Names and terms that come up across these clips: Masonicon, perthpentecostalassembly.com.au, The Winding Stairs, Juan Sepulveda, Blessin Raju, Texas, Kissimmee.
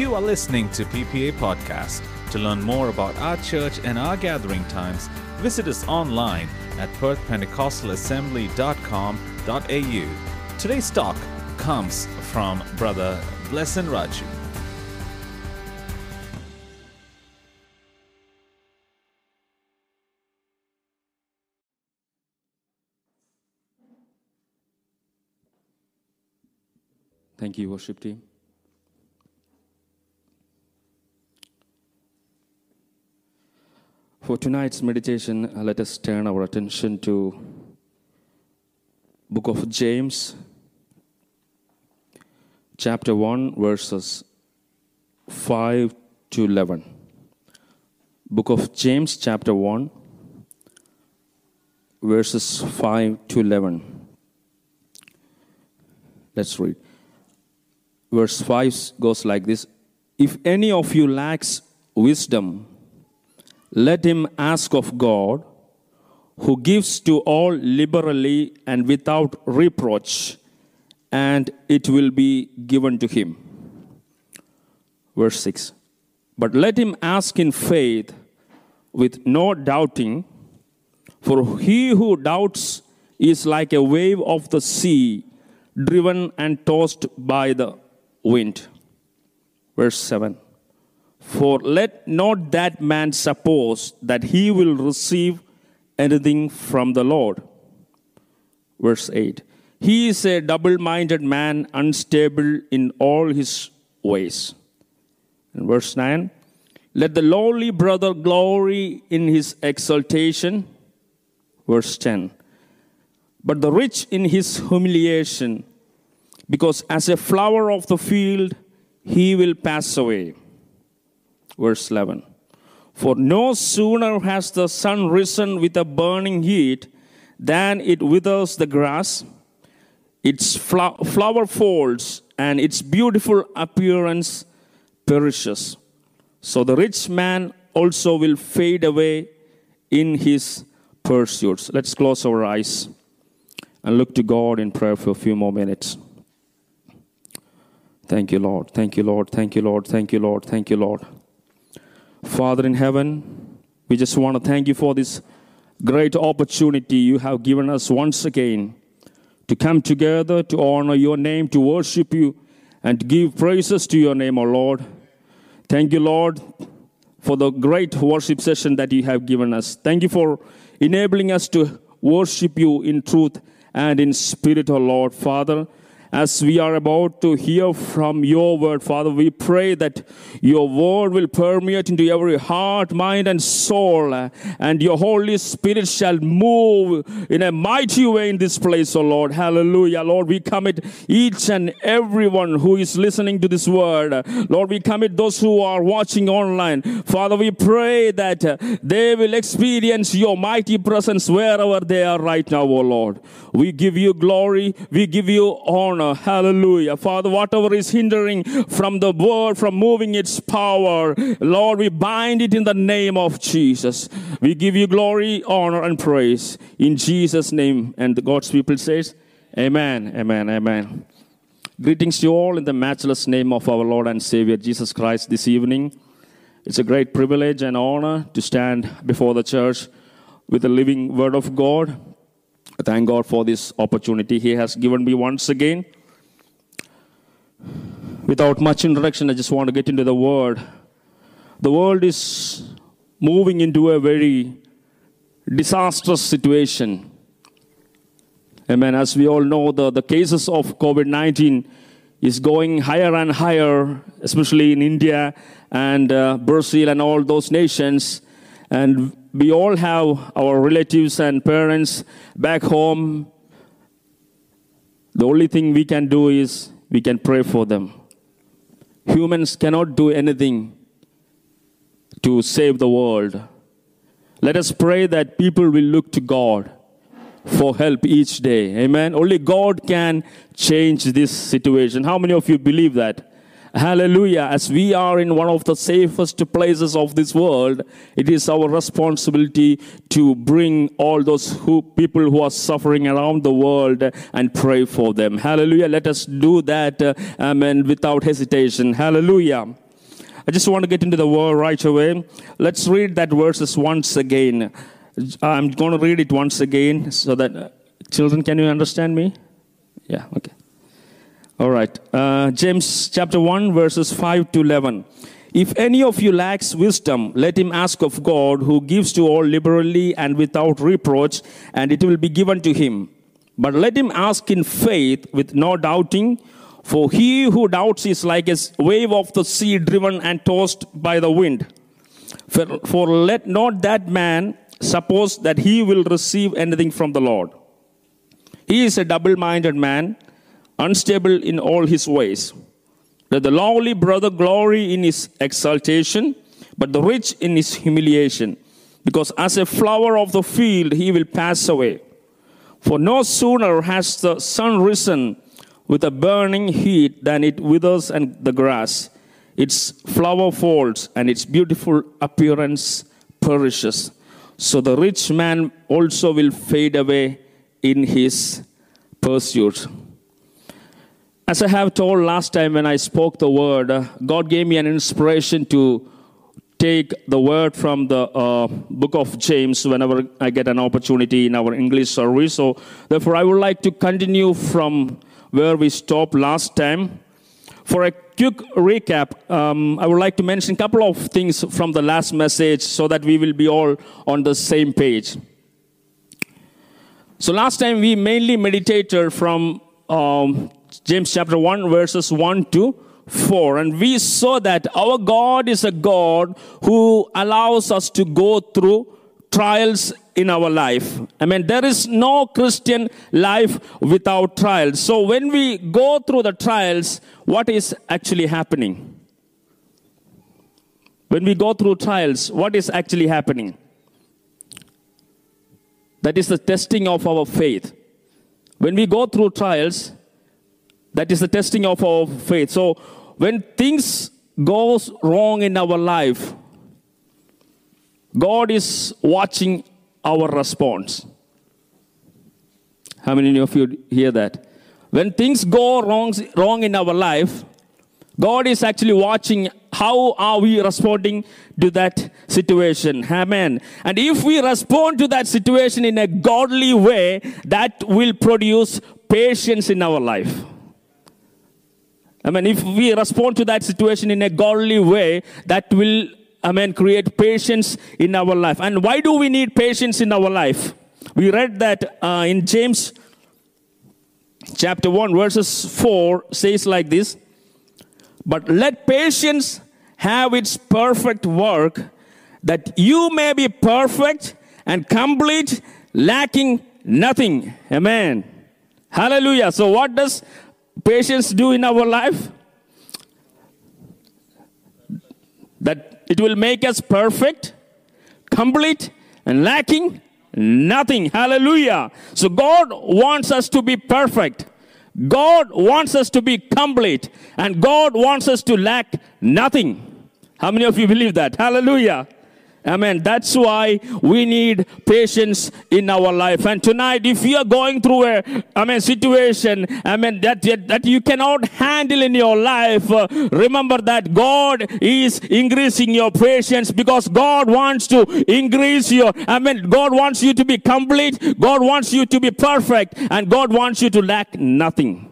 You are listening to PPA Podcast. To learn more about our church and our gathering times, visit us online at perthpentecostalassembly.com.au. Today's talk comes from Brother Blessin Raju. Thank you, worship team. For tonight's meditation, let us turn our attention to Book of James, chapter 1, verses 5 to 11. Book of James, chapter 1, verses 5 to 11. Let's read. Verse 5 goes like this. If any of you lacks wisdom, let him ask of God, who gives to all liberally and without reproach, and it will be given to him. Verse 6. But let him ask in faith, with no doubting, for he who doubts is like a wave of the sea, driven and tossed by the wind. Verse 7. For let not that man suppose that he will receive anything from the Lord. Verse 8. He is a double-minded man, unstable in all his ways. And verse 9. Let the lowly brother glory in his exaltation. Verse 10. But the rich in his humiliation, because as a flower of the field, he will pass away. Verse 11. For no sooner has the sun risen with a burning heat than it withers the grass, its flower falls, and its beautiful appearance perishes. So the rich man also will fade away in his pursuits. Let's close our eyes and look to God in prayer for a few more minutes. Thank you, Lord. Thank you, Lord. Thank you, Lord. Thank you, Lord. Thank you, Lord. Father in heaven, we just want to thank you for this great opportunity you have given us once again to come together, to honor your name, to worship you, and to give praises to your name, O Lord. Thank you, Lord, for the great worship session that you have given us. Thank you for enabling us to worship you in truth and in spirit, O Lord. Father, as we are about to hear from your word, Father, we pray that your word will permeate into every heart, mind, and soul, and your Holy Spirit shall move in a mighty way in this place, O Lord. Hallelujah. Lord, we commit each and everyone who is listening to this word. Lord, we commit those who are watching online. Father, we pray that they will experience your mighty presence wherever they are right now, O Lord. We give you glory. We give you honor. Hallelujah. Father, whatever is hindering from the word, from moving its power, Lord, we bind it in the name of Jesus. We give you glory, honor, and praise. In Jesus' name. And God's people says, Amen, Amen, Amen. Greetings to you all in the matchless name of our Lord and Savior, Jesus Christ, this evening. It's a great privilege and honor to stand before the church with the living word of God. Thank God for this opportunity He has given me once again. Without much introduction, I just want to get into the Word. The world is moving into a very disastrous situation. Amen. As we all know, the cases of COVID-19 is going higher and higher, especially in India and Brazil and all those nations. And we all have our relatives and parents back home. The only thing we can do is we can pray for them. Humans cannot do anything to save the world. Let us pray that people will look to God for help each day. Amen. Only God can change this situation. How many of you believe that? Hallelujah. As we are in one of the safest places of this world, it is our responsibility to bring all those people who are suffering around the world and pray for them. Hallelujah. Let us do that, amen, without hesitation. Hallelujah. I just want to get into the word right away. Let's read that verses once again. I'm going to read it once again so that children, can you understand me? Yeah, okay. All right. James chapter 1, verses 5 to 11. If any of you lacks wisdom, let him ask of God, who gives to all liberally and without reproach, and it will be given to him. But let him ask in faith with no doubting, for he who doubts is like a wave of the sea driven and tossed by the wind. For let not that man suppose that he will receive anything from the Lord. He is a double-minded man, unstable in all his ways. Let the lowly brother glory in his exaltation, but the rich in his humiliation, because as a flower of the field he will pass away. For no sooner has the sun risen with a burning heat than it withers and the grass. Its flower falls, and its beautiful appearance perishes. So the rich man also will fade away in his pursuit. As I have told last time when I spoke the word, God gave me an inspiration to take the word from the book of James whenever I get an opportunity in our English service. So therefore, I would like to continue from where we stopped last time. For a quick recap, I would like to mention a couple of things from the last message so that we will be all on the same page. So last time we mainly meditated from James chapter 1, verses 1 to 4. And we saw that our God is a God who allows us to go through trials in our life. I mean, there is no Christian life without trials. So when we go through the trials, what is actually happening? When we go through trials, what is actually happening? That is the testing of our faith. When we go through trials, that is the testing of our faith. So when things go wrong in our life, God is watching our response. How many of you hear that? When things go wrong in our life, God is actually watching how are we responding to that situation. Amen. And if we respond to that situation in a godly way, that will produce patience in our life. I mean, if we respond to that situation in a godly way, that will, I mean, create patience in our life. And why do we need patience in our life? We read that in James chapter 1, verses 4, says like this, "But let patience have its perfect work, that you may be perfect and complete, lacking nothing." Amen. Hallelujah. So what does patience do in our life? That it will make us perfect, complete, and lacking nothing. Hallelujah. So God wants us to be perfect. God wants us to be complete. And God wants us to lack nothing. How many of you believe that? Hallelujah. Amen. That's why we need patience in our life. And tonight, if you are going through a situation, that you cannot handle in your life, remember that God is increasing your patience, because God wants to increase your, God wants you to be complete, God wants you to be perfect, and God wants you to lack nothing.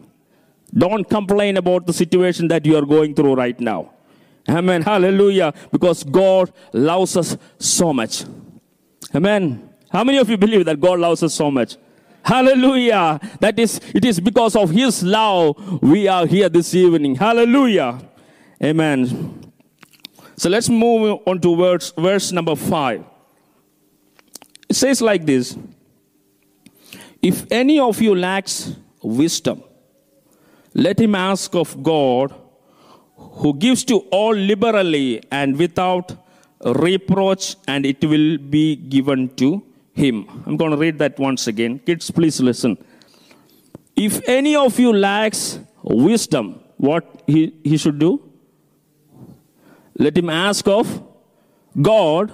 Don't complain about the situation that you are going through right now. Amen. Hallelujah. Because God loves us so much. Amen. How many of you believe that God loves us so much? Hallelujah. That is, it is because of His love we are here this evening. Hallelujah. Amen. So let's move on to verse number 5. It says like this, "If any of you lacks wisdom, let him ask of God, who gives to all liberally and without reproach, and it will be given to him." I'm going to read that once again. Kids, please listen. If any of you lacks wisdom, what he should do? Let him ask of God,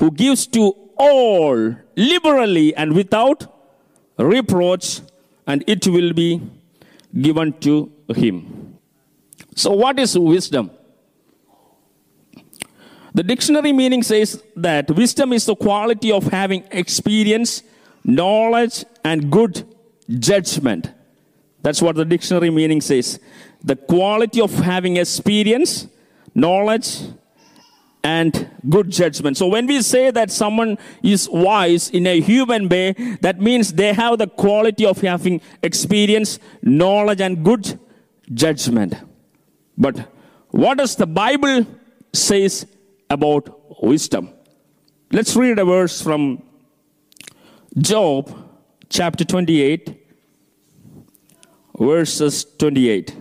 who gives to all liberally and without reproach, and it will be given to him. So what is wisdom? The dictionary meaning says that wisdom is the quality of having experience, knowledge, and good judgment. That's what the dictionary meaning says. The quality of having experience, knowledge, and good judgment. So when we say that someone is wise in a human way, that means they have the quality of having experience, knowledge, and good judgment. But what does the Bible says about wisdom? Let's read a verse from Job chapter 28. Verses 28.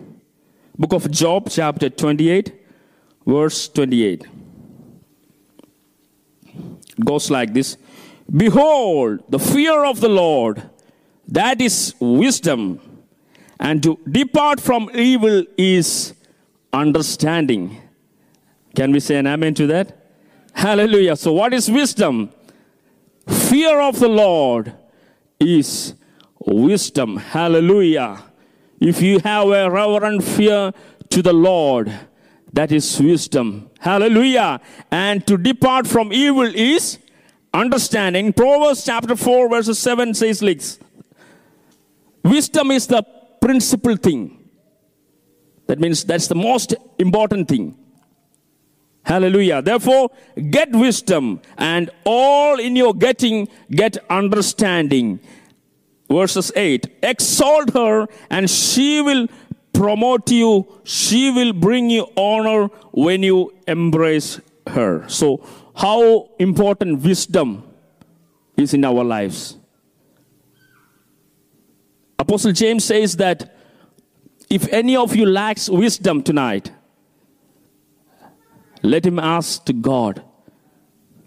Book of Job, chapter 28, verse 28. It goes like this. Behold, the fear of the Lord, that is wisdom, and to depart from evil is understanding. Can we say an amen to that? Hallelujah. So what is wisdom? Fear of the Lord is wisdom. Hallelujah. If you have a reverent fear to the Lord, that is wisdom. Hallelujah. And to depart from evil is understanding. Proverbs chapter 4 verses 7 says like, wisdom is the principal thing. That means that's the most important thing. Hallelujah. Therefore, get wisdom, and all in your getting, get understanding. Verses 8, exalt her and she will promote you. She will bring you honor when you embrace her. So how important wisdom is in our lives. Apostle James says that if any of you lacks wisdom tonight, let him ask to God.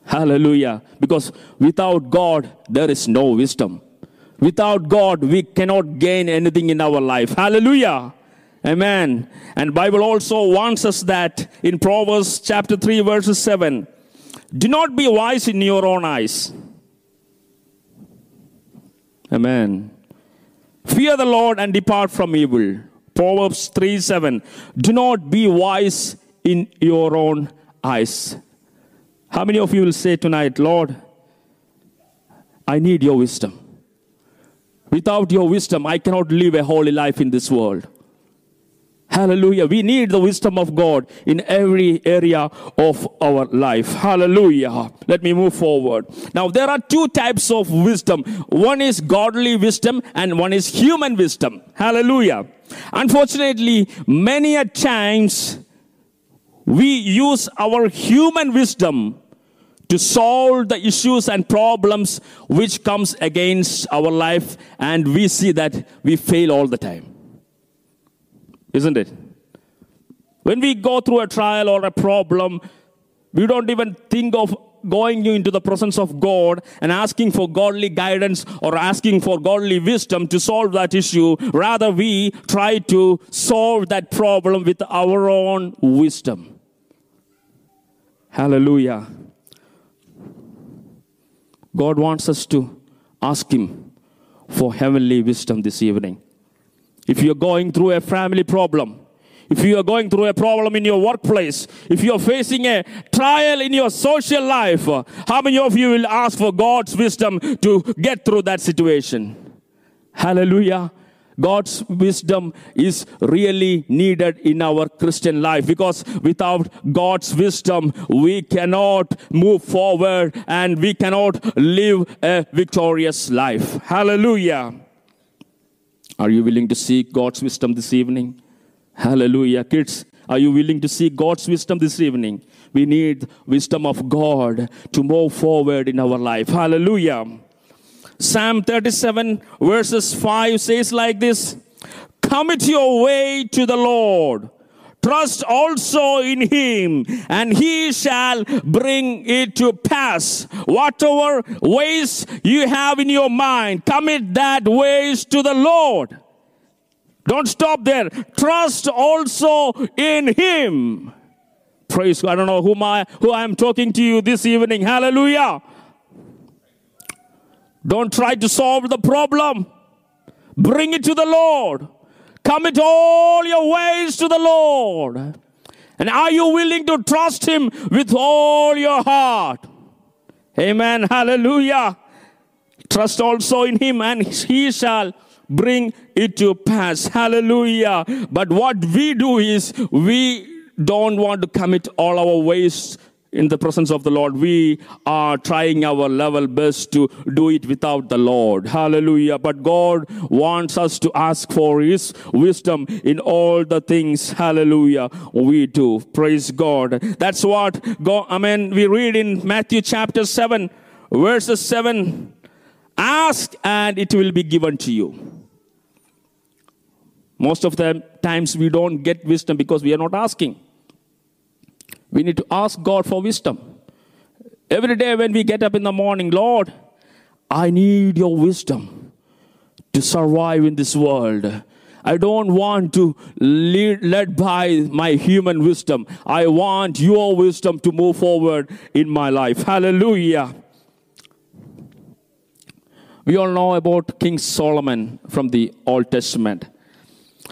Hallelujah. Because without God, there is no wisdom. Without God, we cannot gain anything in our life. Hallelujah. Amen. And Bible also warns us that in Proverbs chapter 3 verses 7. Do not be wise in your own eyes. Amen. Fear the Lord and depart from evil. Proverbs 3, 7. Do not be wise in your own eyes. How many of you will say tonight, Lord, I need your wisdom. Without your wisdom, I cannot live a holy life in this world. Hallelujah. We need the wisdom of God in every area of our life. Hallelujah. Let me move forward. Now, there are two types of wisdom. One is godly wisdom and one is human wisdom. Hallelujah. Unfortunately, many a times we use our human wisdom to solve the issues and problems which comes against our life, and we see that we fail all the time. Isn't it? When we go through a trial or a problem, we don't even think of going into the presence of God and asking for godly guidance or asking for godly wisdom to solve that issue. Rather, we try to solve that problem with our own wisdom. Hallelujah. God wants us to ask Him for heavenly wisdom this evening. If you're going through a family problem, if you are going through a problem in your workplace, if you're facing a trial in your social life, how many of you will ask for God's wisdom to get through that situation? Hallelujah. God's wisdom is really needed in our Christian life, because without God's wisdom, we cannot move forward and we cannot live a victorious life. Hallelujah. Are you willing to seek God's wisdom this evening? Hallelujah. Kids, are you willing to seek God's wisdom this evening? We need wisdom of God to move forward in our life. Hallelujah. Psalm 37 verses 5 says like this, commit your way to the Lord. Trust also in Him, and He shall bring it to pass. Whatever ways you have in your mind, commit that ways to the Lord. Don't stop there. Trust also in Him. Praise God. I don't know who I am talking to you this evening. Hallelujah. Don't try to solve the problem. Bring it to the Lord. Commit all your ways to the Lord. And are you willing to trust Him with all your heart? Amen. Hallelujah. Trust also in Him and He shall bring it to pass. Hallelujah. But what we do is we don't want to commit all our ways in the presence of the Lord. We are trying our level best to do it without the Lord. Hallelujah. But God wants us to ask for His wisdom in all the things. Hallelujah. We do. Praise God. That's what God, amen, we read in Matthew chapter 7, verses 7. Ask and it will be given to you. Most of the times we don't get wisdom because we are not asking. We need to ask God for wisdom. Every day when we get up in the morning, Lord, I need your wisdom to survive in this world. I don't want to lead led by my human wisdom. I want your wisdom to move forward in my life. Hallelujah. We all know about King Solomon from the Old Testament.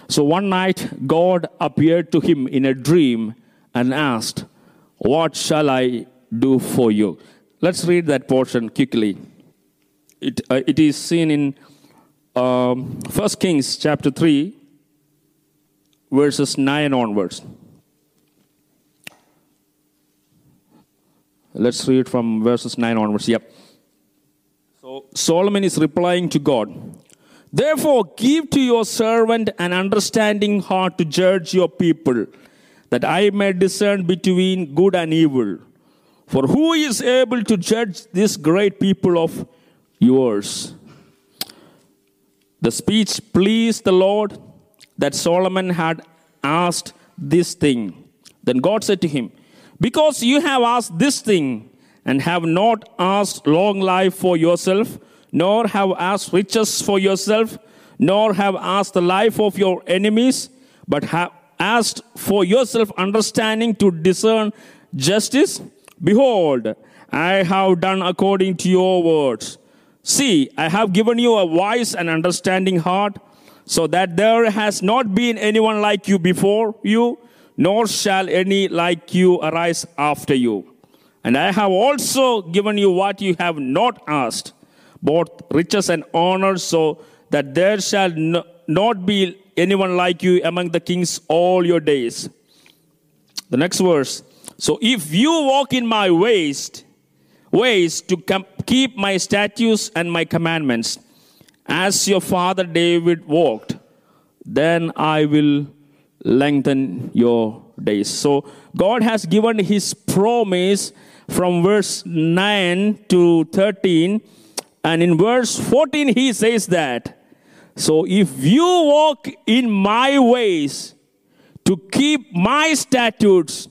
So one night, God appeared to him in a dream and asked, what shall I do for you? Let's read that portion quickly. It is seen in 1 Kings chapter 3, verses 9 onwards. Let's read from verses 9 onwards. Yep. So Solomon is replying to God. Therefore, give to your servant an understanding heart to judge your people, that I may discern between good and evil. For who is able to judge this great people of yours? The speech pleased the Lord that Solomon had asked this thing. Then God said to him, because you have asked this thing and have not asked long life for yourself, nor have asked riches for yourself, nor have asked the life of your enemies, but have asked for yourself understanding to discern justice, behold, I have done according to your words. See, I have given you a wise and understanding heart, so that there has not been anyone like you before you, nor shall any like you arise after you. And I have also given you what you have not asked, both riches and honor, so that there shall not be anyone like you among the kings all your days. The next verse. So if you walk in my ways to keep my statutes and my commandments, as your father David walked, then I will lengthen your days. So God has given His promise from verse 9 to 13. And in verse 14 He says that, so if you walk in my ways to keep my statutes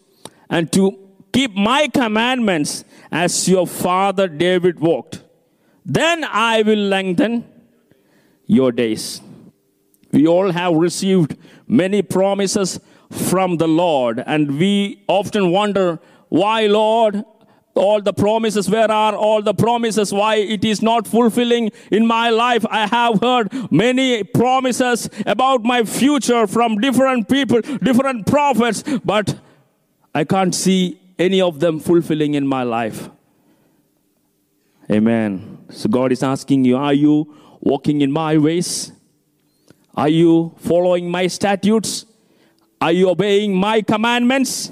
and to keep my commandments as your father David walked, then I will lengthen your days. We all have received many promises from the Lord, and we often wonder, why, Lord? All the promises, where are all the promises? Why it is not fulfilling in my life? I have heard many promises about my future from different people, different prophets, but I can't see any of them fulfilling in my life. Amen. So God is asking you, are you walking in my ways? Are you following my statutes? Are you obeying my commandments?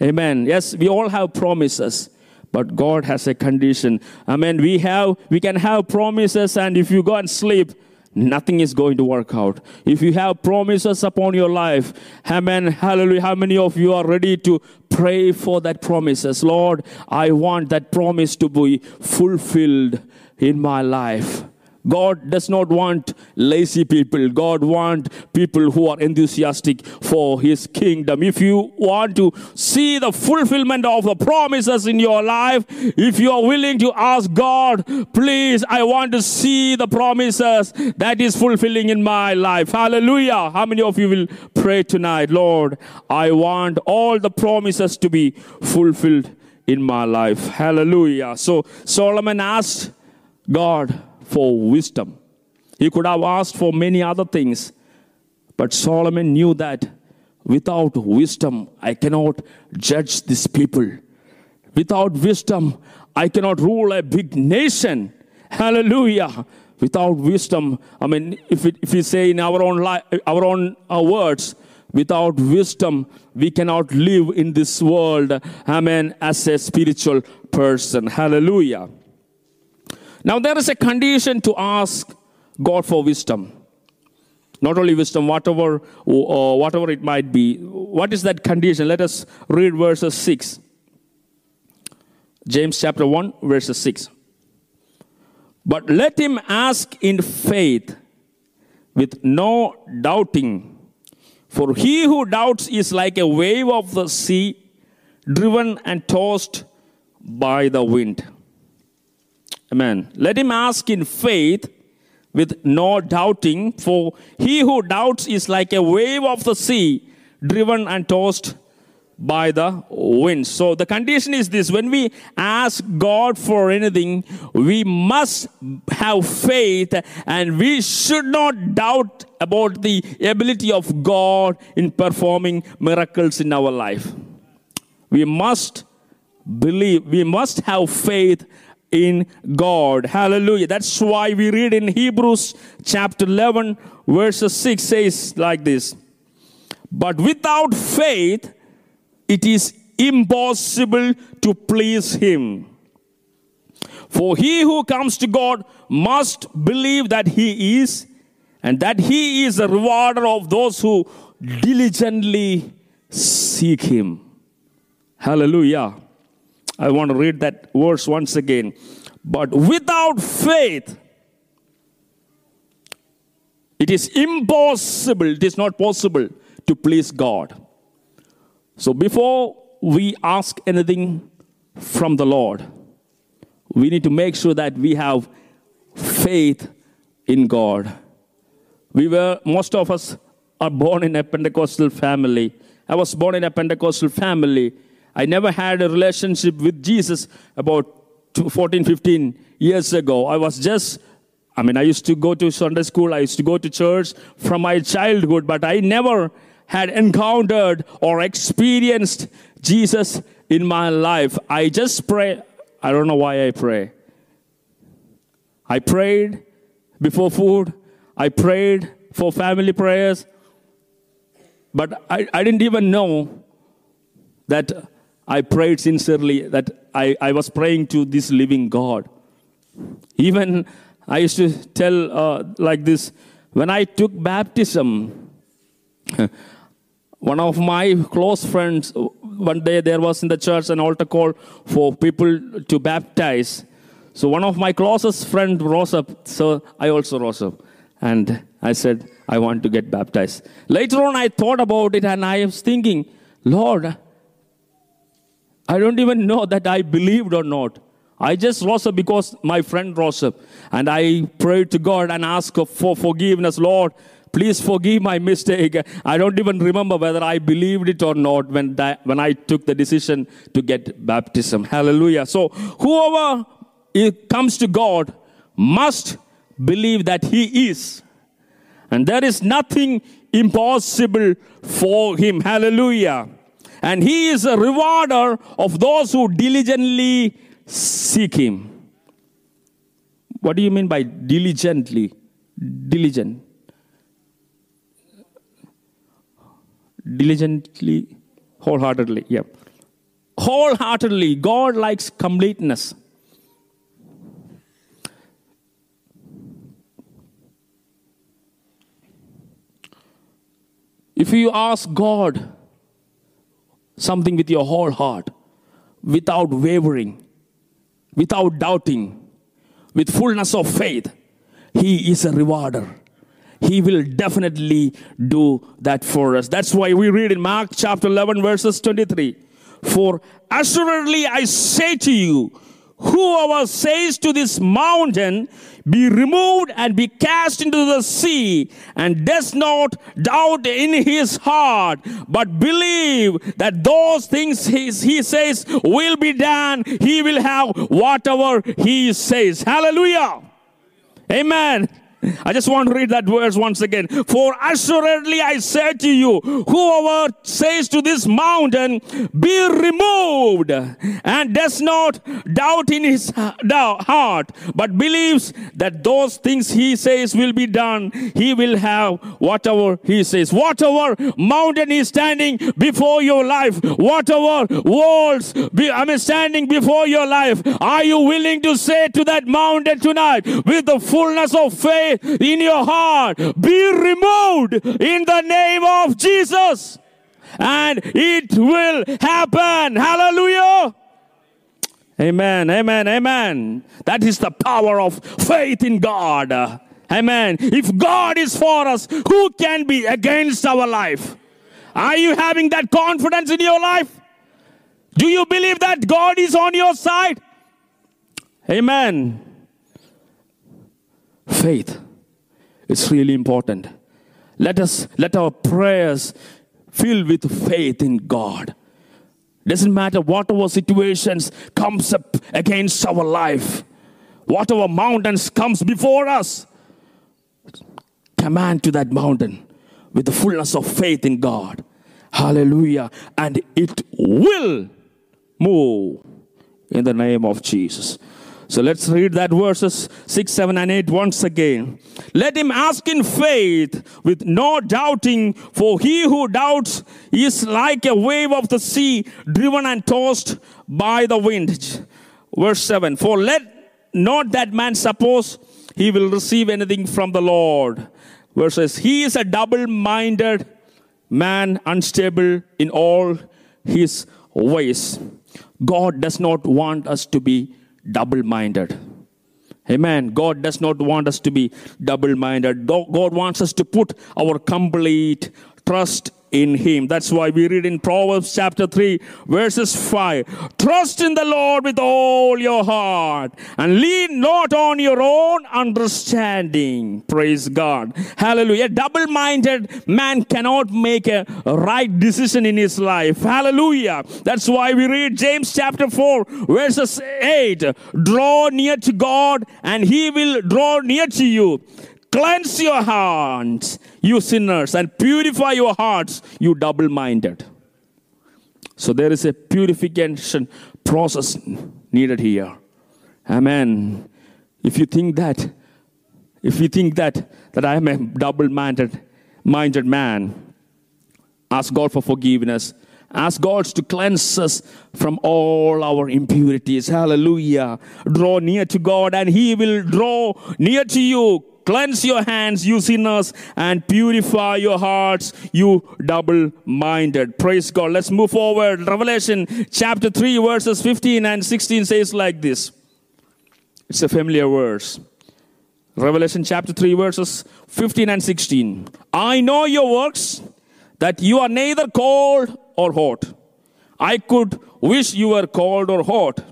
Amen. Yes, we all have promises. But God has a condition. I mean, we can have promises, and if you go and sleep, nothing is going to work out. If you have promises upon your life, amen, hallelujah, how many of you are ready to pray for that promises? Lord, I want that promise to be fulfilled in my life. God does not want lazy people. God wants people who are enthusiastic for His kingdom. If you want to see the fulfillment of the promises in your life, if you are willing to ask God, please, I want to see the promises that is fulfilling in my life. Hallelujah. How many of you will pray tonight? Lord, I want all the promises to be fulfilled in my life. Hallelujah. So Solomon asked God for wisdom. He could have asked for many other things, but Solomon knew that Without wisdom, I cannot judge these people. Without wisdom, I cannot rule a big nation. Hallelujah. Without wisdom, I mean, if we say in our own life, our words, without wisdom, we cannot live in this world, amen, as a spiritual person. Hallelujah. Now, there is a condition to ask God for wisdom. Not only wisdom, whatever it might be. What is that condition? Let us read verses 6. James chapter 1, verses 6. But let him ask in faith, with no doubting. For he who doubts is like a wave of the sea, driven and tossed by the wind. Amen. Let him ask in faith, with no doubting. For he who doubts is like a wave of the sea, driven and tossed by the wind. So the condition is this: when we ask God for anything, we must have faith, and we should not doubt about the ability of God in performing miracles in our life. We must believe, we must have faith in God. Hallelujah. That's why we read in Hebrews chapter 11 verses 6 says like this: but without faith it is impossible to please him. For he who comes to God must believe that he is, and that he is a rewarder of those who diligently seek him. Hallelujah. I want to read that verse once again. But without faith, it is impossible, it is not possible to please God. So before we ask anything from the Lord, we need to make sure that we have faith in God. Most of us are born in a Pentecostal family. I was born in a Pentecostal family. I never had a relationship with Jesus about 14, 15 years ago. I used to go to Sunday school. I used to go to church from my childhood, but I never had encountered or experienced Jesus in my life. I just pray. I don't know why I pray. I prayed before food. I prayed for family prayers. But I didn't even know that I prayed sincerely, that I was praying to this living God. Even I used to tell like this, when I took baptism, one of my close friends, one day there was in the church an altar call for people to baptize. So one of my closest friends rose up, so I also rose up. And I said, I want to get baptized. Later on I thought about it and I was thinking, Lord, I don't even know that I believed or not. I just rose up because my friend rose up. And I prayed to God and asked for forgiveness. Lord, please forgive my mistake. I don't even remember whether I believed it or not when I took the decision to get baptism. Hallelujah. So whoever comes to God must believe that he is. And there is nothing impossible for him. Hallelujah. And he is a rewarder of those who diligently seek him. What do you mean by diligently? Diligent. Diligently, wholeheartedly. Yeah. Wholeheartedly. God likes completeness. If you ask God something with your whole heart, without wavering, without doubting, with fullness of faith, he is a rewarder. He will definitely do that for us. That's why we read in Mark chapter 11 verses 23, for assuredly I say to you, whoever says to this mountain, be removed and be cast into the sea, and does not doubt in his heart, but believe that those things he says will be done, he will have whatever he says. Hallelujah. Amen. I just want to read that verse once again. For assuredly I say to you, whoever says to this mountain, be removed, and does not doubt in his heart, but believes that those things he says will be done, he will have whatever he says. Whatever mountain is standing before your life, whatever walls standing before your life, are you willing to say to that mountain tonight with the fullness of faith in your heart, be removed in the name of Jesus, and it will happen? Hallelujah. Amen, amen, amen. That is the power of faith in God. Amen. If God is for us, who can be against our life? Are you having that confidence in your life? Do you believe that God is on your side? Amen. Faith is really important. Let our prayers fill with faith in God. Doesn't matter whatever situations comes up against our life, whatever mountains comes before us, command to that mountain with the fullness of faith in God. Hallelujah. And it will move in the name of Jesus. So let's read that verses 6, 7 and 8 once again. Let him ask in faith with no doubting, for he who doubts is like a wave of the sea driven and tossed by the wind. Verse 7, for let not that man suppose he will receive anything from the Lord. Verse 8, he is a double-minded man, unstable in all his ways. God does not want us to be double-minded. Amen. God does not want us to be double-minded. God wants us to put our complete trust in him. That's why we read in Proverbs chapter 3 verses 5. Trust in the Lord with all your heart and lean not on your own understanding. Praise God. Hallelujah. A double-minded man cannot make a right decision in his life. Hallelujah. That's why we read James chapter 4 verses 8. Draw near to God and he will draw near to you. Cleanse your hands, you sinners, and purify your hearts, you double-minded. So there is a purification process needed here. Amen. If you think that I am a double-minded man, ask God for forgiveness. Ask God to cleanse us from all our impurities. Hallelujah. Draw near to God and he will draw near to you. Cleanse your hands, you sinners, and purify your hearts, you double-minded. Praise God. Let's move forward. Revelation chapter 3 verses 15 and 16 says like this. It's a familiar verse. Revelation chapter 3 verses 15 and 16. I know your works, that you are neither cold or hot. I could wish you were cold or hot.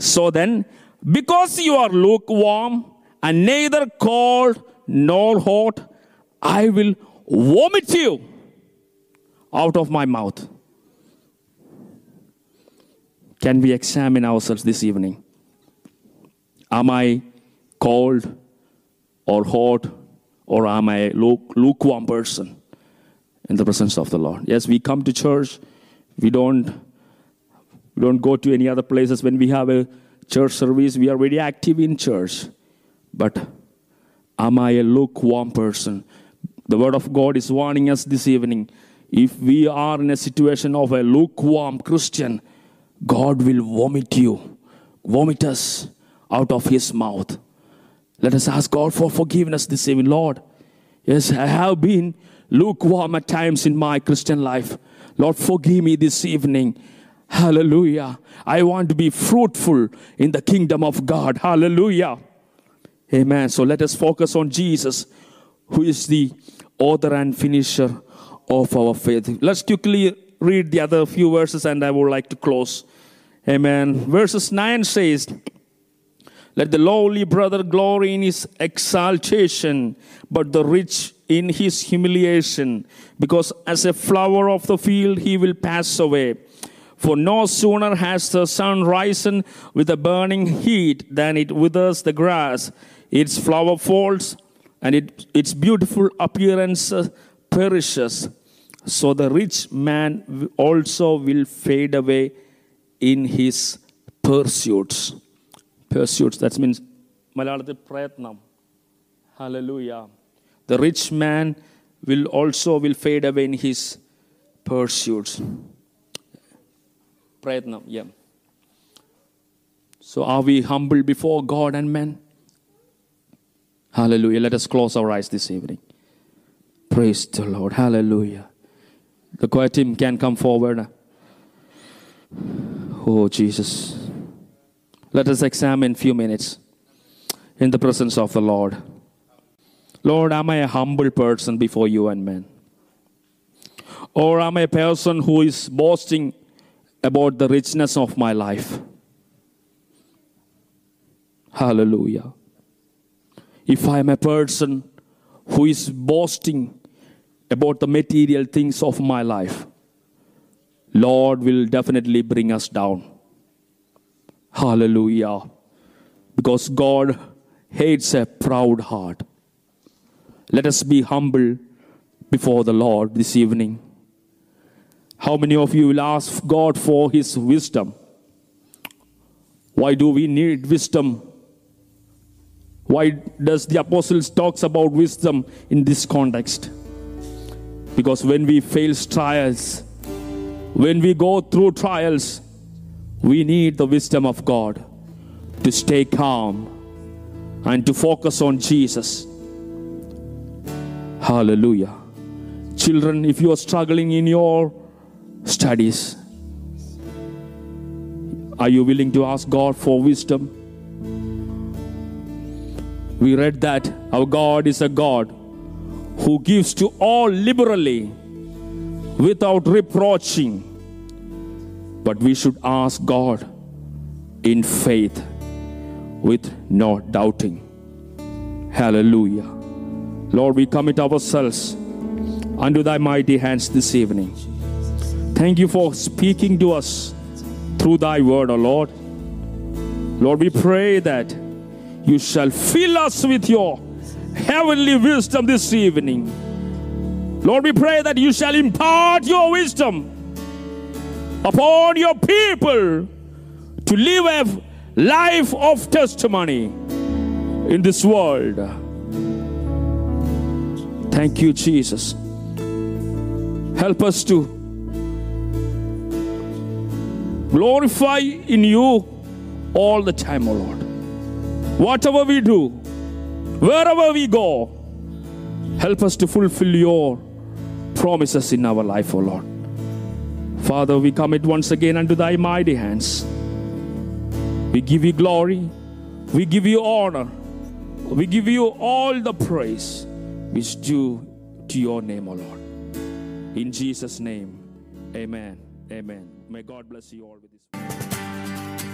So then, because you are lukewarm, and neither cold nor hot, I will vomit you out of my mouth. Can we examine ourselves this evening? Am I cold or hot, or am I a lukewarm person in the presence of the Lord? Yes, we come to church. We don't go to any other places. When we have a church service, we are very active in church. But am I a lukewarm person? The word of God is warning us this evening. If we are in a situation of a lukewarm Christian, God will vomit us out of his mouth. Let us ask God for forgiveness this evening. Lord, yes, I have been lukewarm at times in my Christian life. Lord, forgive me this evening. Hallelujah. I want to be fruitful in the kingdom of God. Hallelujah. Amen. So let us focus on Jesus, who is the author and finisher of our faith. Let's quickly read the other few verses and I would like to close. Amen. Verses 9 says, let the lowly brother glory in his exaltation, but the rich in his humiliation, because as a flower of the field he will pass away. For no sooner has the sun risen with a burning heat than it withers the grass. Its flower falls and its beautiful appearance perishes, so the rich man also will fade away in his pursuits. Pursuits, that means Malayalam prayatnam. Hallelujah. The rich man will also fade away in his pursuits. Prayatnam, yeah. So are we humble before God and men? Hallelujah. Let us close our eyes this evening. Praise the Lord. Hallelujah. The choir team can come forward. Oh, Jesus. Let us examine a few minutes in the presence of the Lord. Lord, am I a humble person before you and men? Or am I a person who is boasting about the richness of my life? Hallelujah. If I am a person who is boasting about the material things of my life, Lord will definitely bring us down. Hallelujah. Because God hates a proud heart. Let us be humble before the Lord this evening. How many of you will ask God for His wisdom? Why do we need wisdom? Why does the apostles talk about wisdom in this context? Because when we face trials, when we go through trials, we need the wisdom of God to stay calm and to focus on Jesus. Hallelujah. Children, if you are struggling in your studies, are you willing to ask God for wisdom? We read that our God is a God who gives to all liberally without reproaching. But we should ask God in faith with no doubting. Hallelujah. Lord, we commit ourselves unto thy mighty hands this evening. Thank you for speaking to us through thy word, O Lord. Lord, we pray that you shall fill us with your heavenly wisdom this evening. Lord, we pray that you shall impart your wisdom upon your people to live a life of testimony in this world. Thank you, Jesus. Help us to glorify in you all the time, O Lord. Whatever we do, wherever we go, help us to fulfill your promises in our life, O Lord. Father, we commit once again unto thy mighty hands. We give you glory. We give you honor. We give you all the praise which is due to your name, O Lord. In Jesus' name, amen. Amen. May God bless you all with this.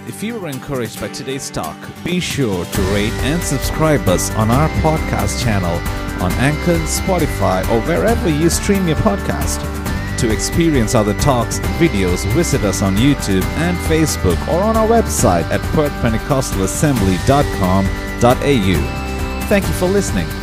If you were encouraged by today's talk, be sure to rate and subscribe us on our podcast channel on Anchor, Spotify, or wherever you stream your podcast. To experience other talks and videos, visit us on YouTube and Facebook or on our website at perthpentecostalassembly.com.au. Thank you for listening.